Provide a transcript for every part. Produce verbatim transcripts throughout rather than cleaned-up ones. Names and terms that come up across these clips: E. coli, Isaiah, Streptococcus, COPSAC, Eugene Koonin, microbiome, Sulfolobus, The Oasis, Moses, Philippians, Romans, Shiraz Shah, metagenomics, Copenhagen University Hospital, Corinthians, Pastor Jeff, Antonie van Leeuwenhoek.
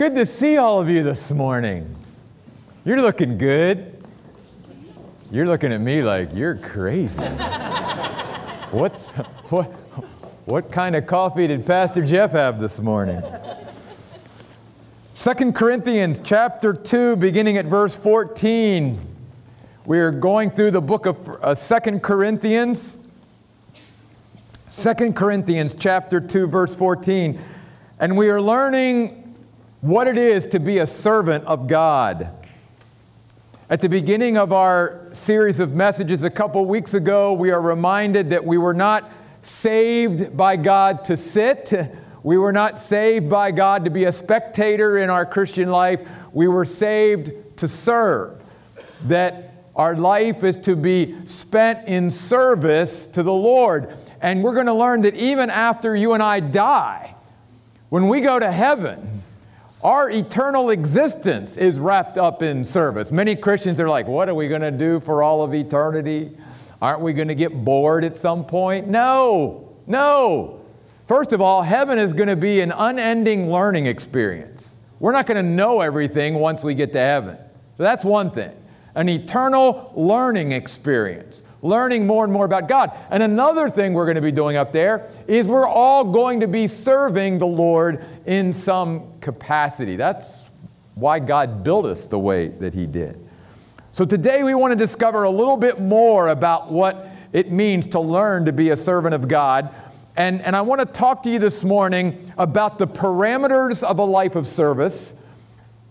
Good to see all of you this morning. You're looking good. You're looking at me like you're crazy. What, what, what kind of coffee did Pastor Jeff have this morning? Second Corinthians chapter two, beginning at verse fourteen. We are going through the book of uh, Second Corinthians. Second Corinthians chapter two, verse fourteen. And we are learning what it is to be a servant of God. At the beginning of our series of messages a couple weeks ago, we are reminded that we were not saved by God to sit. We were not saved by God to be a spectator in our Christian life. We were saved to serve. That our life is to be spent in service to the Lord. And we're going to learn that even after you and I die, when we go to heaven, our eternal existence is wrapped up in service. Many Christians are like, what are we going to do for all of eternity? Aren't we going to get bored at some point? No, no. First of all, heaven is going to be an unending learning experience. We're not going to know everything once we get to heaven. So that's one thing. An eternal learning experience, learning more and more about God. And another thing we're going to be doing up there is we're all going to be serving the Lord in some capacity. That's why God built us the way that He did. So today we want to discover a little bit more about what it means to learn to be a servant of God. And, and I want to talk to you this morning about the parameters of a life of service,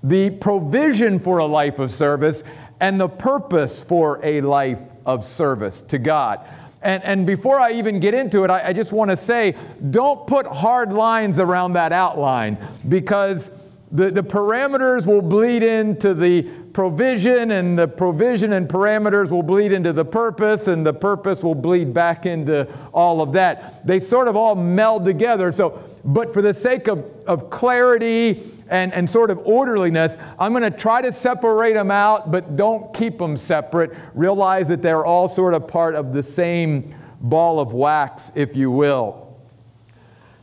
the provision for a life of service, and the purpose for a life of service to God. And, and before I even get into it, I, I just want to say, don't put hard lines around that outline, because the, the parameters will bleed into the provision, and the provision and parameters will bleed into the purpose, and the purpose will bleed back into all of that. They sort of all meld together. So, but for the sake of, of clarity and, and sort of orderliness, I'm going to try to separate them out, but don't keep them separate. Realize that they're all sort of part of the same ball of wax, if you will.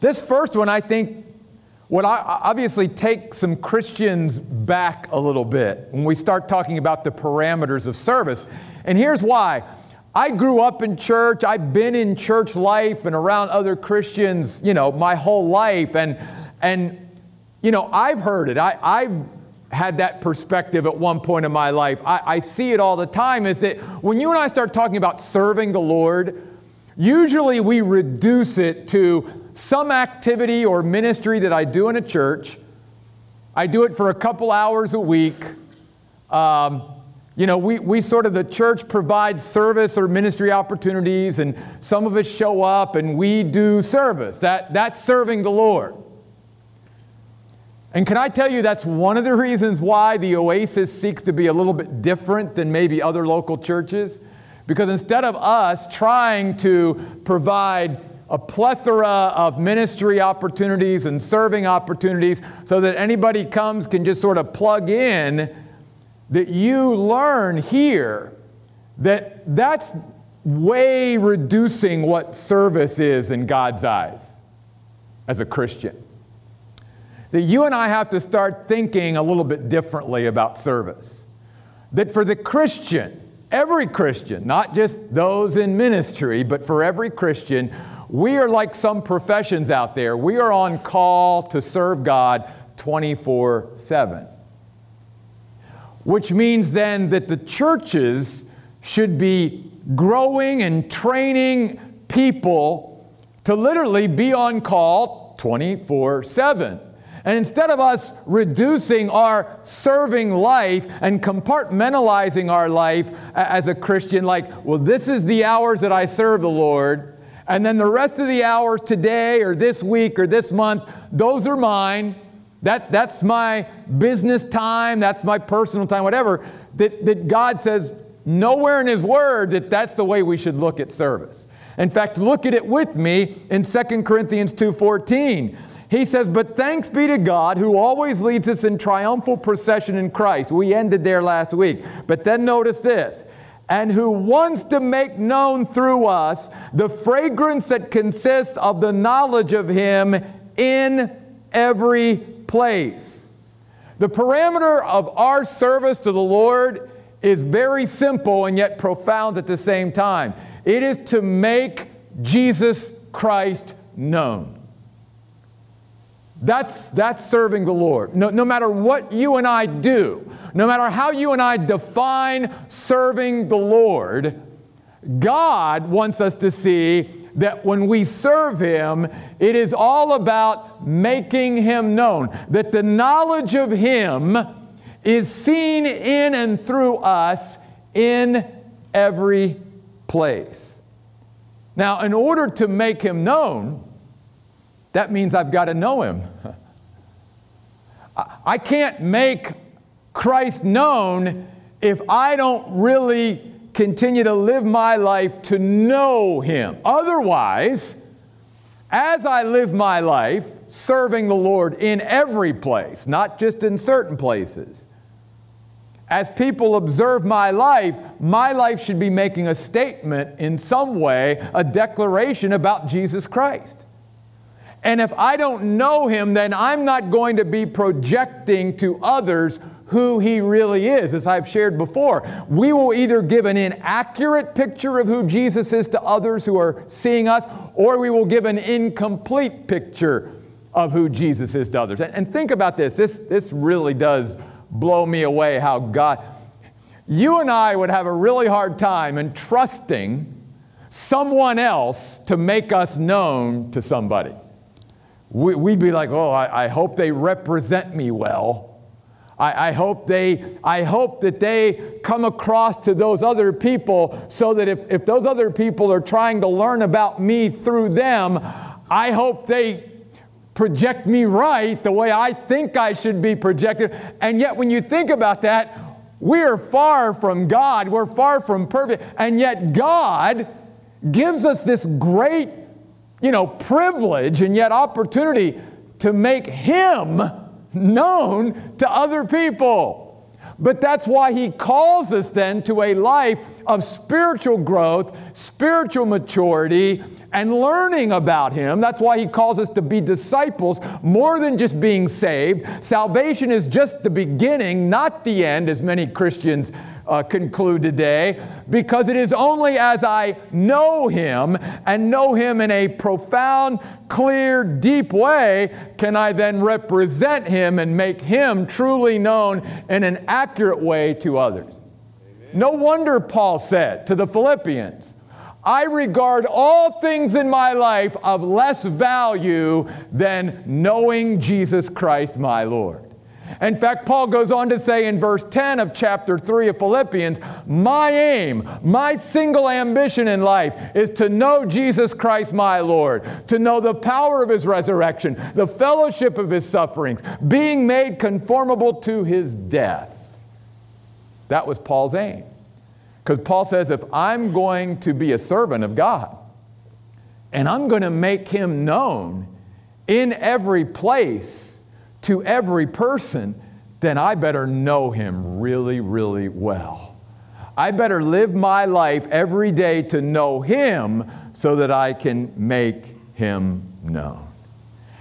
This first one, I think, would obviously take some Christians back a little bit when we start talking about the parameters of service. And here's why. I grew up in church. I've been in church life and around other Christians, you know, my whole life. And, and you know, I've heard it. I, I've had that perspective at one point in my life. I, I see it all the time, is that when you and I start talking about serving the Lord, usually we reduce it to some activity or ministry that I do in a church. I do it for a couple hours a week. Um, you know, we, we sort of, the church provides service or ministry opportunities, and some of us show up and we do service. That, that's serving the Lord. And can I tell you, that's one of the reasons why the Oasis seeks to be a little bit different than maybe other local churches. Because instead of us trying to provide a plethora of ministry opportunities and serving opportunities so that anybody comes can just sort of plug in, that you learn here that that's way reducing what service is in God's eyes as a Christian. That you and I have to start thinking a little bit differently about service. That for the Christian, every Christian, not just those in ministry, but for every Christian, we are like some professions out there. We are on call to serve God twenty-four seven. Which means then that the churches should be growing and training people to literally be on call twenty-four seven. And instead of us reducing our serving life and compartmentalizing our life as a Christian, like, well, this is the hours that I serve the Lord, and then the rest of the hours today or this week or this month, those are mine. That, that's my business time. That's my personal time, whatever. That, that God says nowhere in His Word that that's the way we should look at service. In fact, look at it with me in Second Corinthians two fourteen. He says, but thanks be to God who always leads us in triumphal procession in Christ. We ended there last week. But then notice this. And who wants to make known through us the fragrance that consists of the knowledge of Him in every place. The parameter of our service to the Lord is very simple and yet profound at the same time. It is to make Jesus Christ known. That's, that's serving the Lord. No, no matter what you and I do, no matter how you and I define serving the Lord, God wants us to see that when we serve Him, it is all about making Him known. That the knowledge of Him is seen in and through us in every place. Now, in order to make Him known, that means I've got to know Him. I can't make Christ known if I don't really continue to live my life to know Him. Otherwise, as I live my life serving the Lord in every place, not just in certain places, as people observe my life, my life should be making a statement in some way, a declaration about Jesus Christ. And if I don't know Him, then I'm not going to be projecting to others who He really is. As I've shared before, we will either give an inaccurate picture of who Jesus is to others who are seeing us, or we will give an incomplete picture of who Jesus is to others. And think about this. This, this really does blow me away how God... You and I would have a really hard time in trusting someone else to make us known to somebody. We'd be like, oh, I hope they represent me well. I hope they, I hope that they come across to those other people so that if, if those other people are trying to learn about me through them, I hope they project me right the way I think I should be projected. And yet when you think about that, we're far from God. We're far from perfect. And yet God gives us this great you know, privilege and yet opportunity to make Him known to other people. But that's why He calls us then to a life of spiritual growth, spiritual maturity, and learning about Him. That's why He calls us to be disciples more than just being saved. Salvation is just the beginning, not the end, as many Christians Uh, conclude today, because it is only as I know Him and know Him in a profound, clear, deep way can I then represent Him and make Him truly known in an accurate way to others. Amen. No wonder Paul said to the Philippians, I regard all things in my life of less value than knowing Jesus Christ my Lord. In fact, Paul goes on to say in verse ten of chapter three of Philippians, my aim, my single ambition in life is to know Jesus Christ my Lord, to know the power of His resurrection, the fellowship of His sufferings, being made conformable to His death. That was Paul's aim. Because Paul says, if I'm going to be a servant of God, and I'm going to make Him known in every place, to every person, then I better know Him really, really well. I better live my life every day to know Him so that I can make Him known.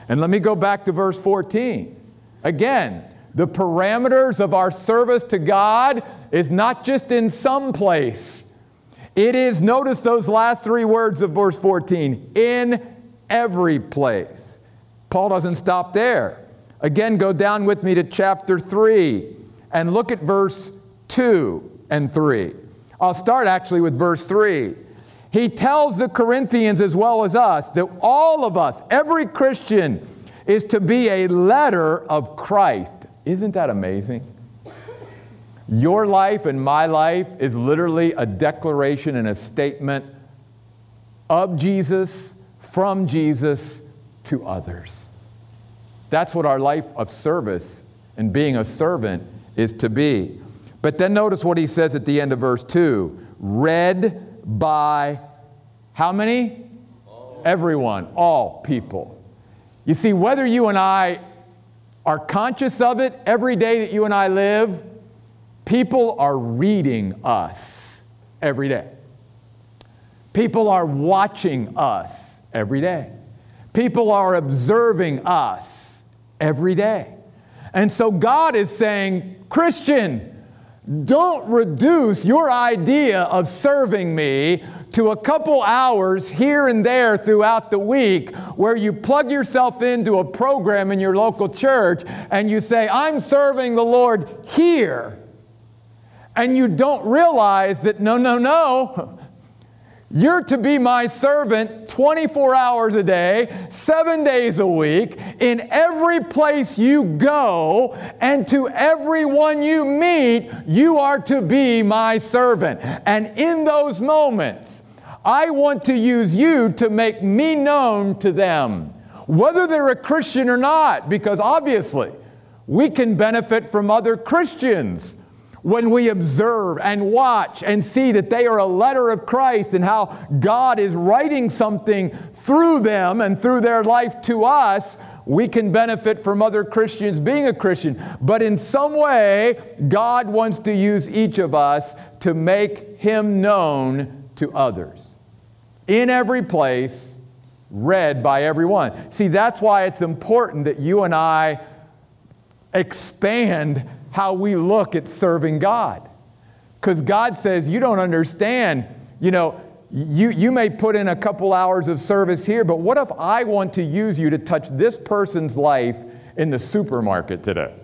And let me go back to verse fourteen. Again, the parameters of our service to God is not just in some place. It is, notice those last three words of verse fourteen, in every place. Paul doesn't stop there. Again, go down with me to chapter three and look at verse two and three. I'll start actually with verse three. He tells the Corinthians as well as us that all of us, every Christian, is to be a letter of Christ. Isn't that amazing? Your life and my life is literally a declaration and a statement of Jesus, from Jesus to others. That's what our life of service and being a servant is to be. But then notice what he says at the end of verse two. Read by how many? All. Everyone, all people. You see, whether you and I are conscious of it, every day that you and I live, people are reading us every day. People are watching us every day. People are observing us every day. And so God is saying, Christian, don't reduce your idea of serving me to a couple hours here and there throughout the week where you plug yourself into a program in your local church and you say, I'm serving the Lord here. And you don't realize that, no, no, no, you're to be my servant twenty-four hours a day, seven days a week, in every place you go, and to everyone you meet, you are to be my servant. And in those moments, I want to use you to make me known to them, whether they're a Christian or not, because obviously we can benefit from other Christians when we observe and watch and see that they are a letter of Christ and how God is writing something through them and through their life to us, we can benefit from other Christians being a Christian. But in some way, God wants to use each of us to make Him known to others. In every place, read by everyone. See, that's why it's important that you and I expand how we look at serving God. Because God says, you don't understand, you know, you, you may put in a couple hours of service here, but what if I want to use you to touch this person's life in the supermarket today?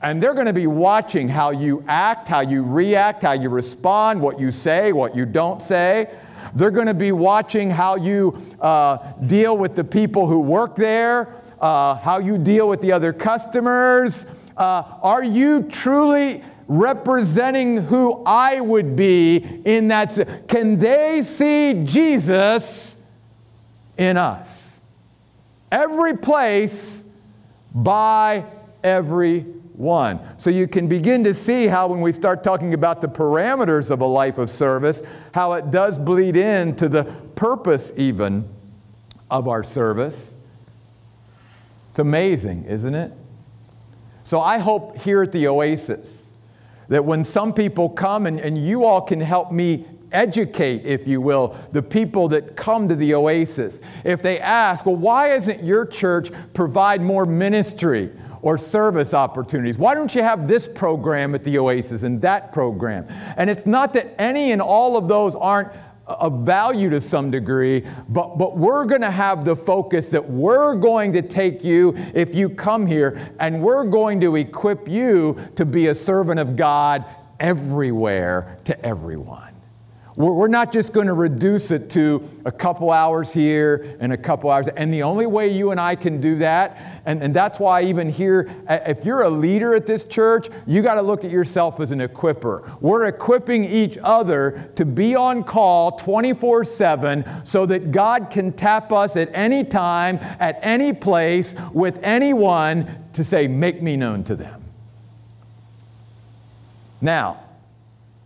And they're going to be watching how you act, how you react, how you respond, what you say, what you don't say. They're going to be watching how you uh, deal with the people who work there, uh, how you deal with the other customers. Uh, are you truly representing who I would be in that? Can they see Jesus in us? Every place, by everyone. So you can begin to see how when we start talking about the parameters of a life of service, how it does bleed into the purpose even of our service. It's amazing, isn't it? So I hope here at the Oasis that when some people come, and, and you all can help me educate, if you will, the people that come to the Oasis. If they ask, well, why isn't your church provide more ministry or service opportunities? Why don't you have this program at the Oasis and that program? And it's not that any and all of those aren't of value to some degree, but, but we're going to have the focus that we're going to take you if you come here, and we're going to equip you to be a servant of God everywhere to everyone. We're, we're not just going to reduce it to a couple hours here and a couple hours. And the only way you and I can do that, and, and that's why even here, if you're a leader at this church, you got to look at yourself as an equipper. We're equipping each other to be on call twenty-four seven so that God can tap us at any time, at any place, with anyone to say, make me known to them. Now,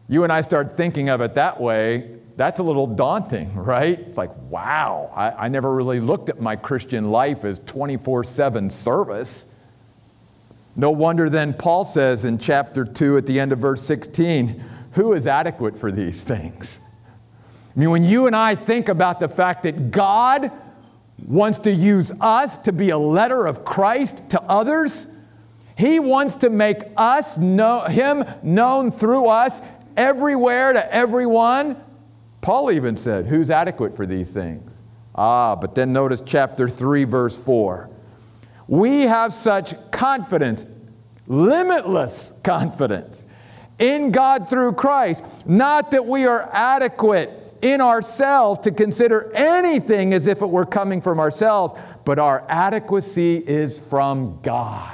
you and I start thinking of it that way, that's a little daunting, right? It's like, wow, I, I never really looked at my Christian life as twenty-four seven service. No wonder then Paul says in chapter two at the end of verse sixteen, who is adequate for these things? I mean, when you and I think about the fact that God wants to use us to be a letter of Christ to others, He wants to make us know, Him known through us, everywhere to everyone. Paul even said, who's adequate for these things? Ah, but then notice chapter three, verse four. We have such confidence, limitless confidence, in God through Christ, not that we are adequate in ourselves to consider anything as if it were coming from ourselves, but our adequacy is from God.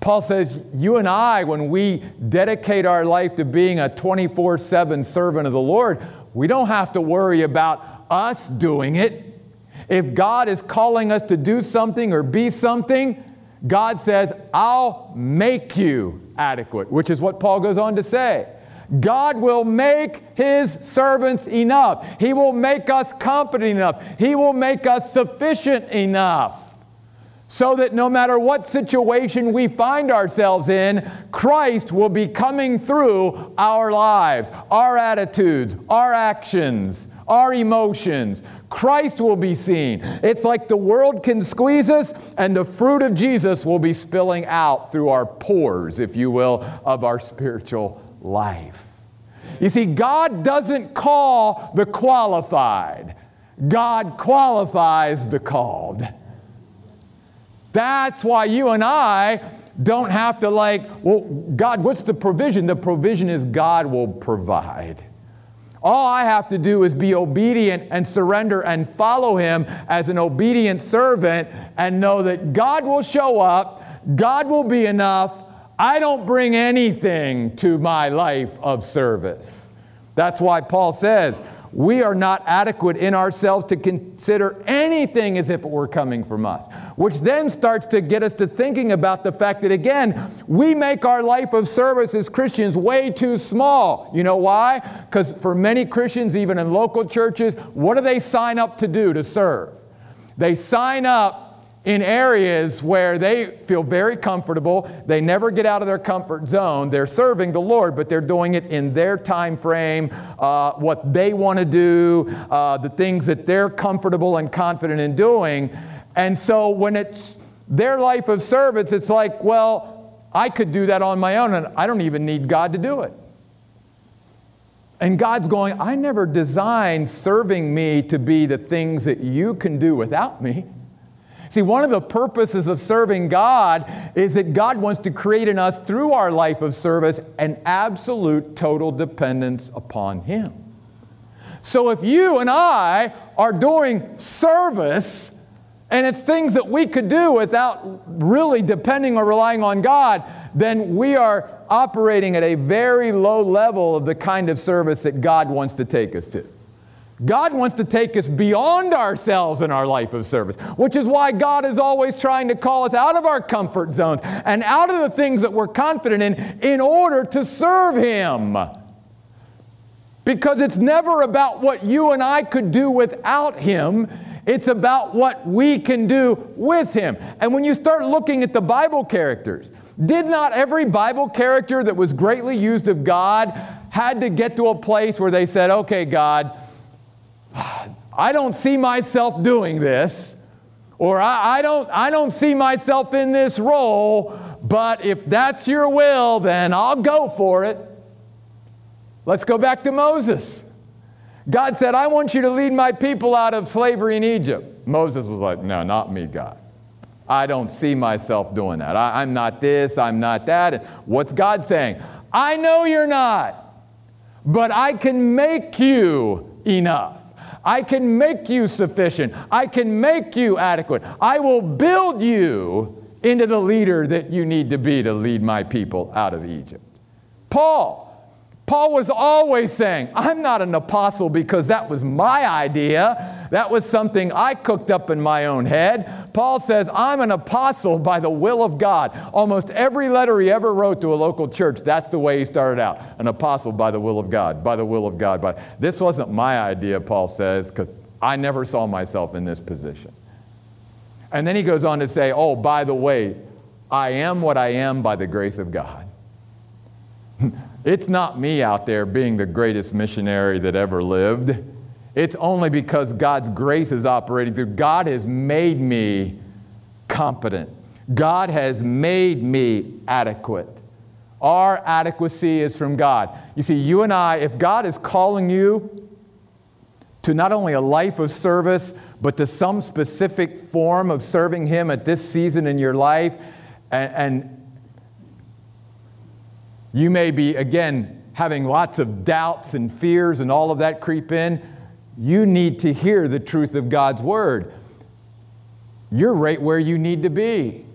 Paul says, you and I, when we dedicate our life to being a twenty-four seven servant of the Lord, we don't have to worry about us doing it. If God is calling us to do something or be something, God says, I'll make you adequate, which is what Paul goes on to say. God will make His servants enough. He will make us competent enough. He will make us sufficient enough, so that no matter what situation we find ourselves in, Christ will be coming through our lives, our attitudes, our actions, our emotions. Christ will be seen. It's like the world can squeeze us, and the fruit of Jesus will be spilling out through our pores, if you will, of our spiritual life. You see, God doesn't call the qualified. God qualifies the called. That's why you and I don't have to like, well, God, what's the provision? The provision is God will provide. All I have to do is be obedient and surrender and follow him as an obedient servant and know that God will show up, God will be enough. I don't bring anything to my life of service. That's why Paul says, we are not adequate in ourselves to consider anything as if it were coming from us, which then starts to get us to thinking about the fact that, again, we make our life of service as Christians way too small. You know why? Because for many Christians, even in local churches, what do they sign up to do to serve? They sign up in areas where they feel very comfortable. They never get out of their comfort zone. They're serving the Lord, but they're doing it in their time frame, uh, what they want to do, uh, the things that they're comfortable and confident in doing. And so when it's their life of service, it's like, well, I could do that on my own, and I don't even need God to do it. And God's going, I never designed serving me to be the things that you can do without me. See, one of the purposes of serving God is that God wants to create in us through our life of service an absolute total dependence upon him. So if you and I are doing service and it's things that we could do without really depending or relying on God, then we are operating at a very low level of the kind of service that God wants to take us to. God wants to take us beyond ourselves in our life of service, which is why God is always trying to call us out of our comfort zones and out of the things that we're confident in in order to serve him. Because it's never about what you and I could do without him. It's about what we can do with him. And when you start looking at the Bible characters, did not every Bible character that was greatly used of God had to get to a place where they said, okay, God, I don't see myself doing this, or I, I don't I don't see myself in this role, but if that's your will, then I'll go for it. Let's go back to Moses. God said, I want you to lead my people out of slavery in Egypt. Moses was like, no, not me, God. I don't see myself doing that. I, I'm not this, I'm not that. And what's God saying? I know you're not, but I can make you enough. I can make you sufficient. I can make you adequate. I will build you into the leader that you need to be to lead my people out of Egypt. Paul. Paul was always saying, I'm not an apostle because that was my idea. That was something I cooked up in my own head. Paul says, I'm an apostle by the will of God. Almost every letter he ever wrote to a local church, that's the way he started out. An apostle by the will of God, by the will of God. By... This wasn't my idea, Paul says, because I never saw myself in this position. And then he goes on to say, oh, by the way, I am what I am by the grace of God. It's not me out there being the greatest missionary that ever lived. It's only because God's grace is operating through. God has made me competent. God has made me adequate. Our adequacy is from God. You see, you and I, if God is calling you to not only a life of service, but to some specific form of serving him at this season in your life, and, and you may be, again, having lots of doubts and fears and all of that creep in. You need to hear the truth of God's word. You're right where you need to be,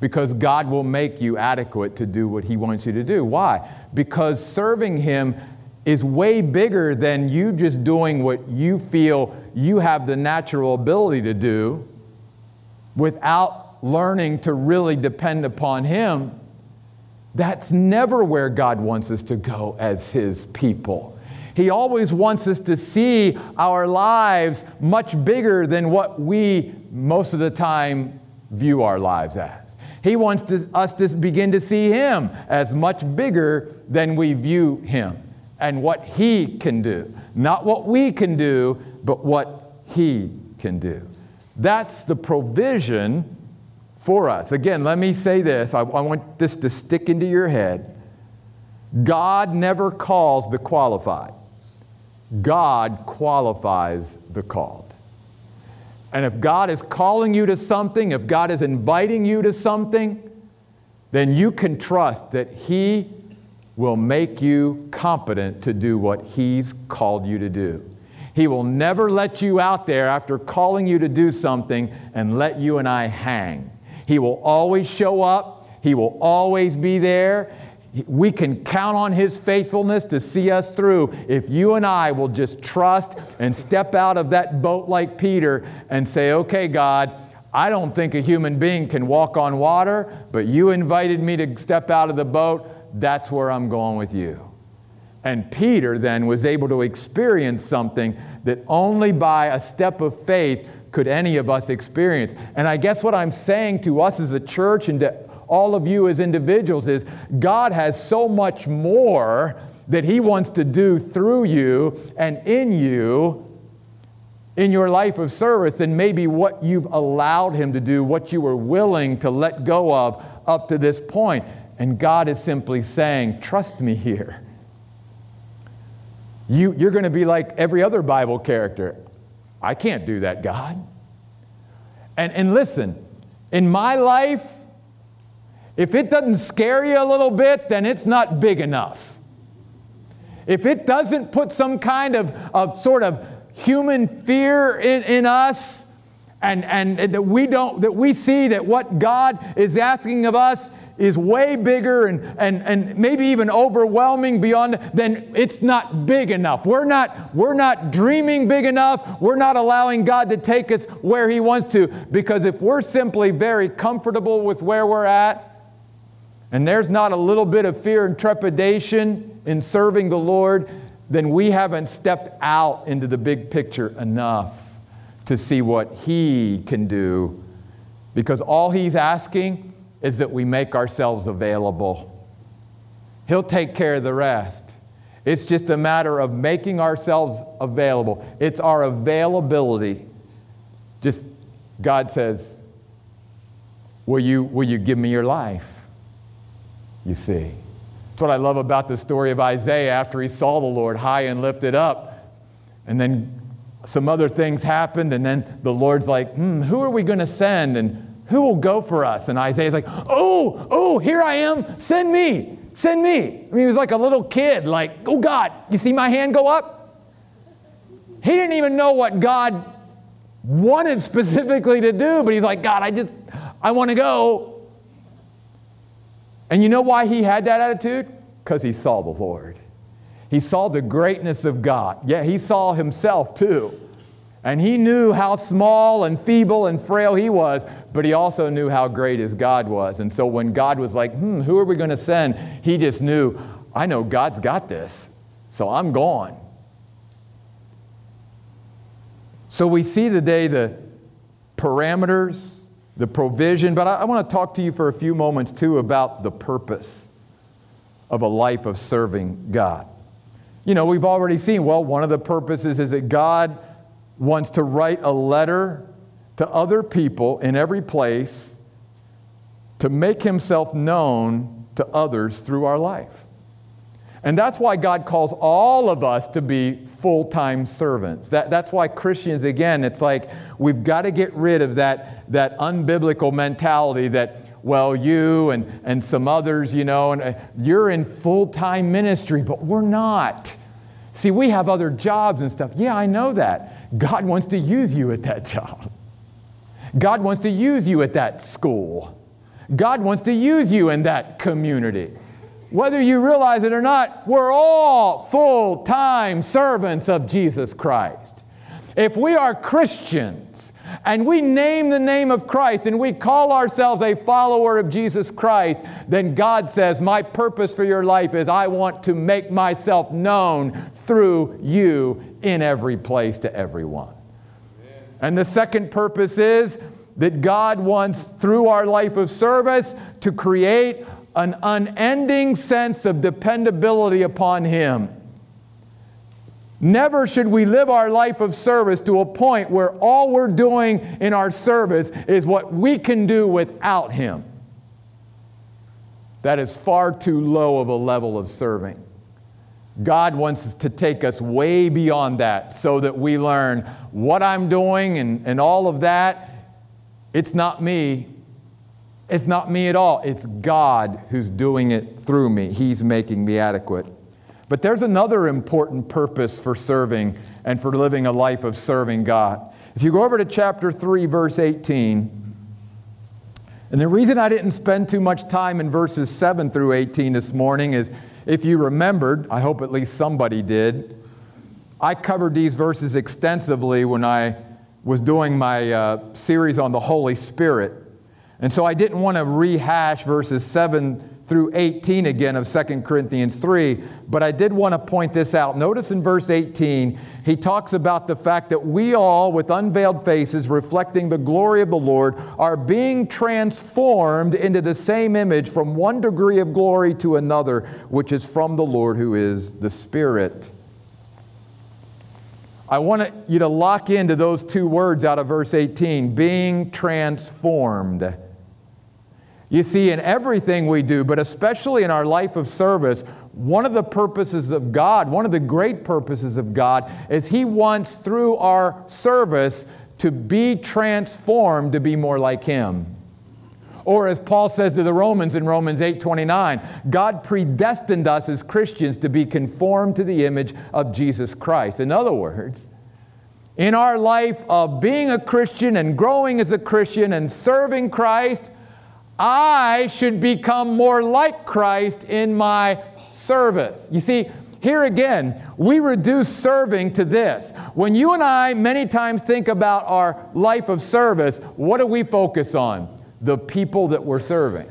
because God will make you adequate to do what he wants you to do. Why? Because serving him is way bigger than you just doing what you feel you have the natural ability to do without learning to really depend upon him. That's never where God wants us to go as his people. He always wants us to see our lives much bigger than what we most of the time view our lives as. He wants to, us to begin to see him as much bigger than we view him and what He can do. Not what we can do, but what He can do. That's the provision for us. Again, let me say this. I, I want this to stick into your head. God never calls the qualified. God qualifies the called. And if God is calling you to something, if God is inviting you to something, then you can trust that He will make you competent to do what He's called you to do. He will never let you out there after calling you to do something and let you and I hang. He will always show up. He will always be there. We can count on His faithfulness to see us through if you and I will just trust and step out of that boat like Peter and say, okay, God, I don't think a human being can walk on water, but you invited me to step out of the boat. That's where I'm going with you. And Peter then was able to experience something that only by a step of faith could any of us experience. And I guess what I'm saying to us as a church and to all of you as individuals is God has so much more that He wants to do through you and in you in your life of service than maybe what you've allowed Him to do, what you were willing to let go of up to this point. And God is simply saying, trust me here. You, you're going to be like every other Bible character. I can't do that, God. And, and listen, in my life, if it doesn't scare you a little bit, then it's not big enough. If it doesn't put some kind of, of sort of human fear in, in us, and, and, and that we don't, that we see that what God is asking of us is way bigger and, and, and maybe even overwhelming beyond, then it's not big enough. We're not, we're not dreaming big enough. We're not allowing God to take us where He wants to, because if we're simply very comfortable with where we're at, and there's not a little bit of fear and trepidation in serving the Lord, then we haven't stepped out into the big picture enough to see what He can do, because all He's asking is that we make ourselves available. He'll take care of the rest. It's just a matter of making ourselves available. It's our availability. Just God says, will you, will you give me your life? You see. That's what I love about the story of Isaiah after he saw the Lord high and lifted up. And then some other things happened. And then the Lord's like, hmm, who are we going to send? And who will go for us? And Isaiah's like, oh, oh, here I am. Send me, send me. I mean, he was like a little kid, like, oh, God, you see my hand go up? He didn't even know what God wanted specifically to do, but he's like, God, I just, I want to go. And you know why he had that attitude? Because he saw the Lord. He saw the greatness of God. Yeah, he saw himself too. And he knew how small and feeble and frail he was, but he also knew how great his God was. And so when God was like, hmm, who are we going to send? He just knew, I know God's got this, so I'm gone. So we see today the parameters, the provision, but I, I want to talk to you for a few moments too about the purpose of a life of serving God. You know, we've already seen, well, one of the purposes is that God wants to write a letter to other people in every place to make Himself known to others through our life. And that's why God calls all of us to be full-time servants. That, that's why Christians, again, it's like we've got to get rid of that, that unbiblical mentality that, well, you and, and some others, you know, and uh, you're in full-time ministry, but we're not. See, we have other jobs and stuff. Yeah, I know that. God wants to use you at that job. God wants to use you at that school. God wants to use you in that community. Whether you realize it or not, we're all full-time servants of Jesus Christ. If we are Christians and we name the name of Christ and we call ourselves a follower of Jesus Christ, then God says, my purpose for your life is I want to make myself known through you in every place to everyone. Amen. And the second purpose is that God wants, through our life of service, to create an unending sense of dependability upon Him. Never should we live our life of service to a point where all we're doing in our service is what we can do without Him. That is far too low of a level of serving. God wants to take us way beyond that so that we learn what I'm doing and, and all of that. It's not me. It's not me at all. It's God who's doing it through me. He's making me adequate. But there's another important purpose for serving and for living a life of serving God. If you go over to chapter three, verse eighteen, and the reason I didn't spend too much time in verses seven through eighteen this morning is, if you remembered, I hope at least somebody did, I covered these verses extensively when I was doing my uh, series on the Holy Spirit. And so I didn't want to rehash verses seven through eighteen again of Second Corinthians three, but I did want to point this out. Notice in verse eighteen, he talks about the fact that we all, with unveiled faces, reflecting the glory of the Lord, are being transformed into the same image from one degree of glory to another, which is from the Lord who is the Spirit. I want you to lock into those two words out of verse eighteen, being transformed. You see, in everything we do, but especially in our life of service, one of the purposes of God, one of the great purposes of God, is He wants through our service to be transformed to be more like Him. Or as Paul says to the Romans in Romans eight twenty-nine, God predestined us as Christians to be conformed to the image of Jesus Christ. In other words, in our life of being a Christian and growing as a Christian and serving Christ, I should become more like Christ in my service. You see, here again, we reduce serving to this. When you and I many times think about our life of service, what do we focus on? The people that we're serving.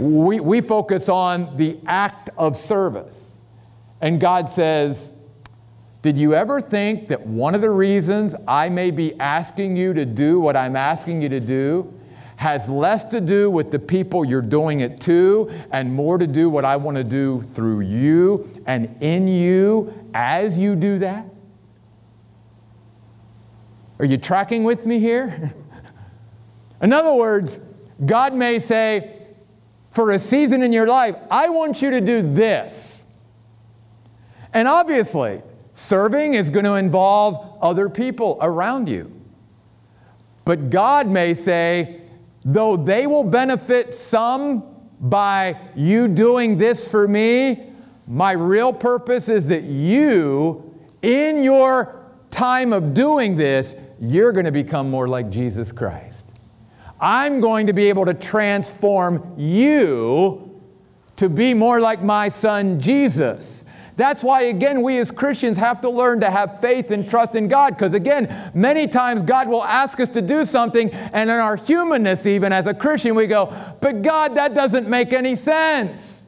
We, we focus on the act of service. And God says, did you ever think that one of the reasons I may be asking you to do what I'm asking you to do has less to do with the people you're doing it to and more to do what I want to do through you and in you as you do that? Are you tracking with me here? In other words, God may say, for a season in your life, I want you to do this. And obviously, serving is going to involve other people around you. But God may say, though they will benefit some by you doing this for me, my real purpose is that you, in your time of doing this, you're going to become more like Jesus Christ. I'm going to be able to transform you to be more like my son Jesus. That's why, again, we as Christians have to learn to have faith and trust in God. Because, again, many times God will ask us to do something, and in our humanness, even as a Christian, we go, but God, that doesn't make any sense.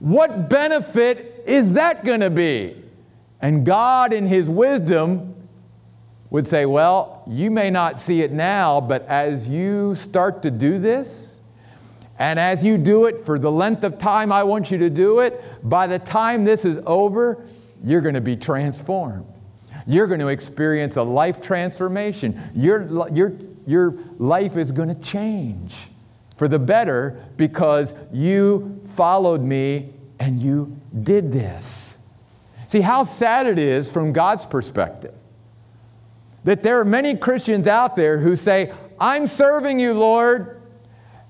What benefit is that going to be? And God, in His wisdom, would say, well, you may not see it now, but as you start to do this, and as you do it for the length of time I want you to do it, by the time this is over, you're going to be transformed. You're going to experience a life transformation. Your, your, your life is going to change for the better because you followed me and you did this. See how sad it is from God's perspective that there are many Christians out there who say, I'm serving you, Lord.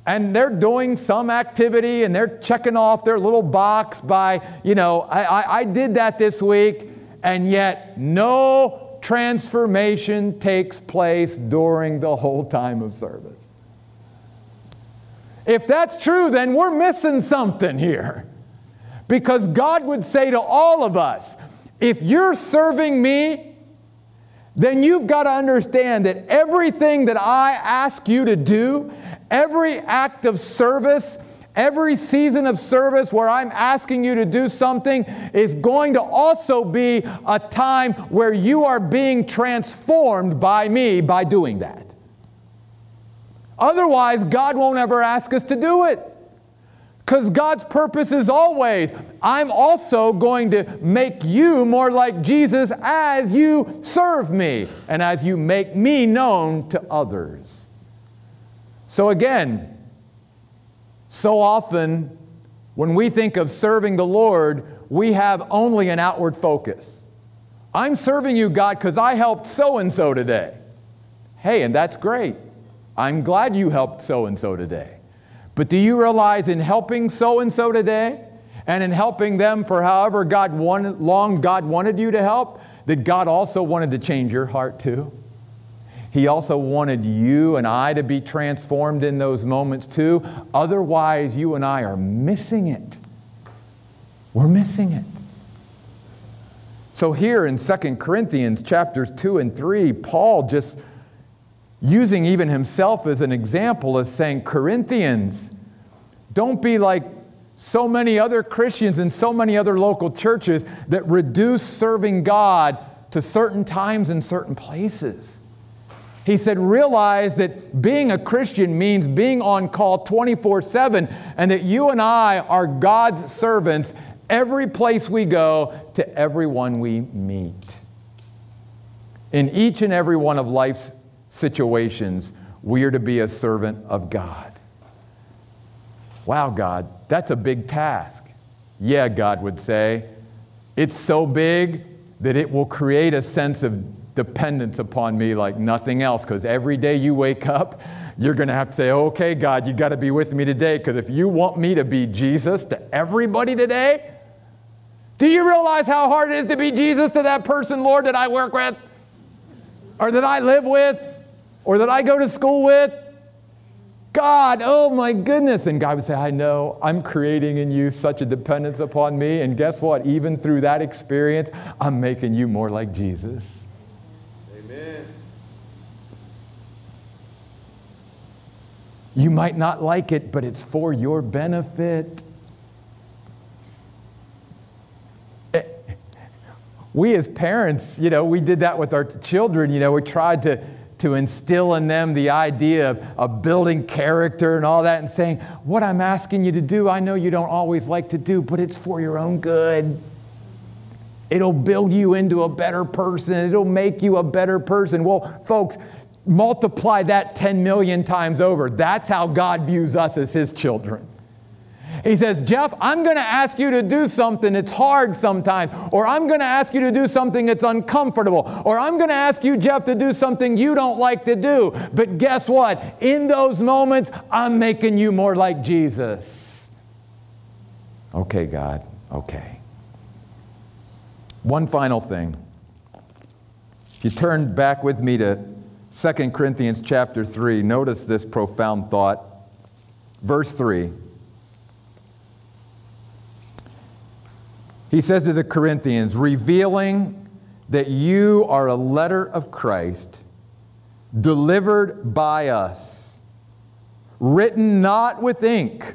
And they're doing some activity and they're checking off their little box by, you know, I, I, I did that this week, and yet no transformation takes place during the whole time of service. If that's true, then we're missing something here. Because God would say to all of us, if you're serving me, then you've got to understand that everything that I ask you to do, every act of service, every season of service where I'm asking you to do something is going to also be a time where you are being transformed by me by doing that. Otherwise, God won't ever ask us to do it. Because God's purpose is always, I'm also going to make you more like Jesus as you serve me and as you make me known to others. So again, so often when we think of serving the Lord, we have only an outward focus. I'm serving you, God, because I helped so-and-so today. Hey, and that's great. I'm glad you helped so-and-so today. But do you realize in helping so-and-so today and in helping them for however God wanted, long God wanted you to help, that God also wanted to change your heart too? He also wanted you and I to be transformed in those moments too. Otherwise, you and I are missing it. We're missing it. So here in Second Corinthians chapters two and three, Paul just using even himself as an example, as saying, Corinthians, don't be like so many other Christians and so many other local churches that reduce serving God to certain times and certain places. He said, realize that being a Christian means being on call twenty-four seven, and that you and I are God's servants every place we go, to everyone we meet. In each and every one of life's situations, we are to be a servant of God. Wow, God, that's a big task. Yeah, God would say, it's so big that it will create a sense of dependence upon me like nothing else, because every day you wake up, you're going to have to say, okay, God, you got to be with me today, because if you want me to be Jesus to everybody today, do you realize how hard it is to be Jesus to that person, Lord, that I work with, or that I live with, or that I go to school with? God, oh my goodness. And God would say, I know, I'm creating in you such a dependence upon me. And guess what? Even through that experience, I'm making you more like Jesus. Amen. You might not like it, but it's for your benefit. We as parents, you know, we did that with our children. You know, we tried to to instill in them the idea of, of building character and all that, and saying, what I'm asking you to do, I know you don't always like to do, but it's for your own good. It'll build you into a better person. It'll make you a better person. Well, folks, multiply that ten million times over. That's how God views us as his children. He says, Jeff, I'm going to ask you to do something that's hard sometimes, or I'm going to ask you to do something that's uncomfortable, or I'm going to ask you, Jeff, to do something you don't like to do. But guess what? In those moments, I'm making you more like Jesus. Okay, God. Okay. One final thing. If you turn back with me to Second Corinthians chapter three, notice this profound thought. Verse three. He says to the Corinthians, revealing that you are a letter of Christ, delivered by us, written not with ink,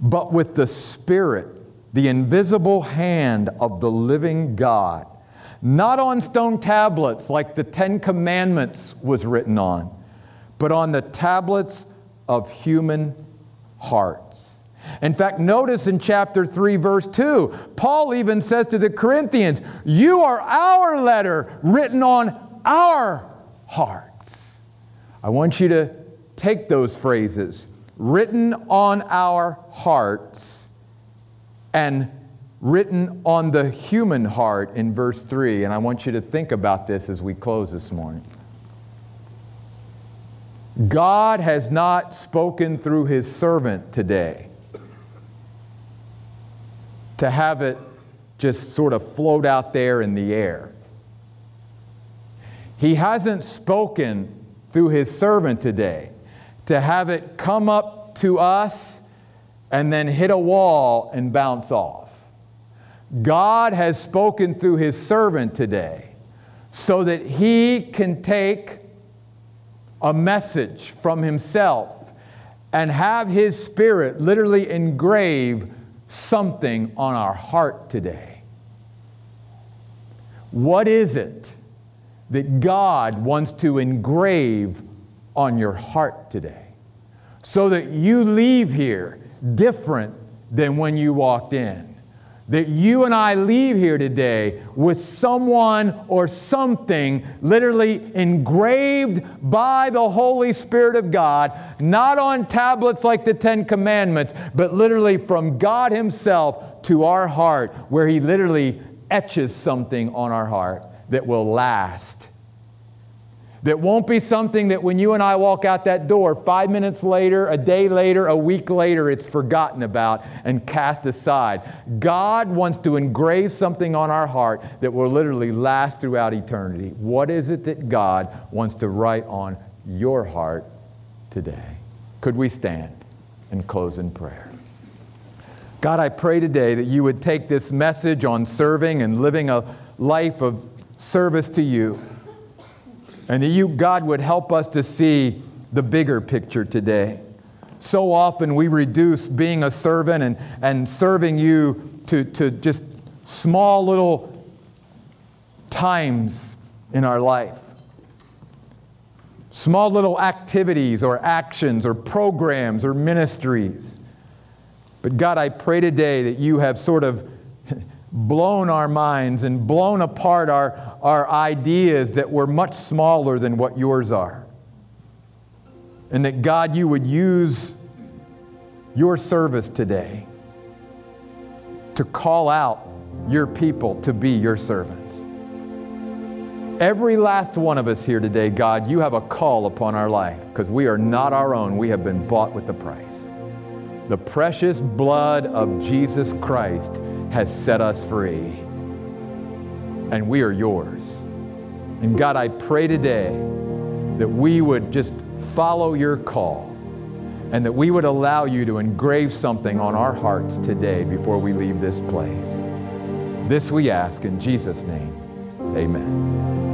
but with the Spirit, the invisible hand of the living God, not on stone tablets like the Ten Commandments was written on, but on the tablets of human hearts. In fact, notice in chapter three, verse two, Paul even says to the Corinthians, you are our letter written on our hearts. I want you to take those phrases, written on our hearts and written on the human heart in verse three. And I want you to think about this as we close this morning. God has not spoken through his servant today to have it just sort of float out there in the air. He hasn't spoken through his servant today to have it come up to us and then hit a wall and bounce off. God has spoken through his servant today so that he can take a message from himself and have his Spirit literally engrave something on our heart today. What is it that God wants to engrave on your heart today so that you leave here different than when you walked in. That you and I leave here today with someone or something literally engraved by the Holy Spirit of God, not on tablets like the Ten Commandments, but literally from God Himself to our heart, where He literally etches something on our heart that will last. That won't be something that when you and I walk out that door, five minutes later, a day later, a week later, it's forgotten about and cast aside. God wants to engrave something on our heart that will literally last throughout eternity. What is it that God wants to write on your heart today? Could we stand and close in prayer? God, I pray today that you would take this message on serving and living a life of service to you. And that you, God, would help us to see the bigger picture today. So often we reduce being a servant and, and serving you to, to just small little times in our life. Small little activities or actions or programs or ministries. But God, I pray today that you have sort of blown our minds and blown apart our, our ideas that were much smaller than what yours are. And that, God, you would use your service today to call out your people to be your servants. Every last one of us here today, God, you have a call upon our life because we are not our own. We have been bought with a price. The precious blood of Jesus Christ has set us free, and we are yours. And God, I pray today that we would just follow your call and that we would allow you to engrave something on our hearts today before we leave this place. This we ask in Jesus' name, amen.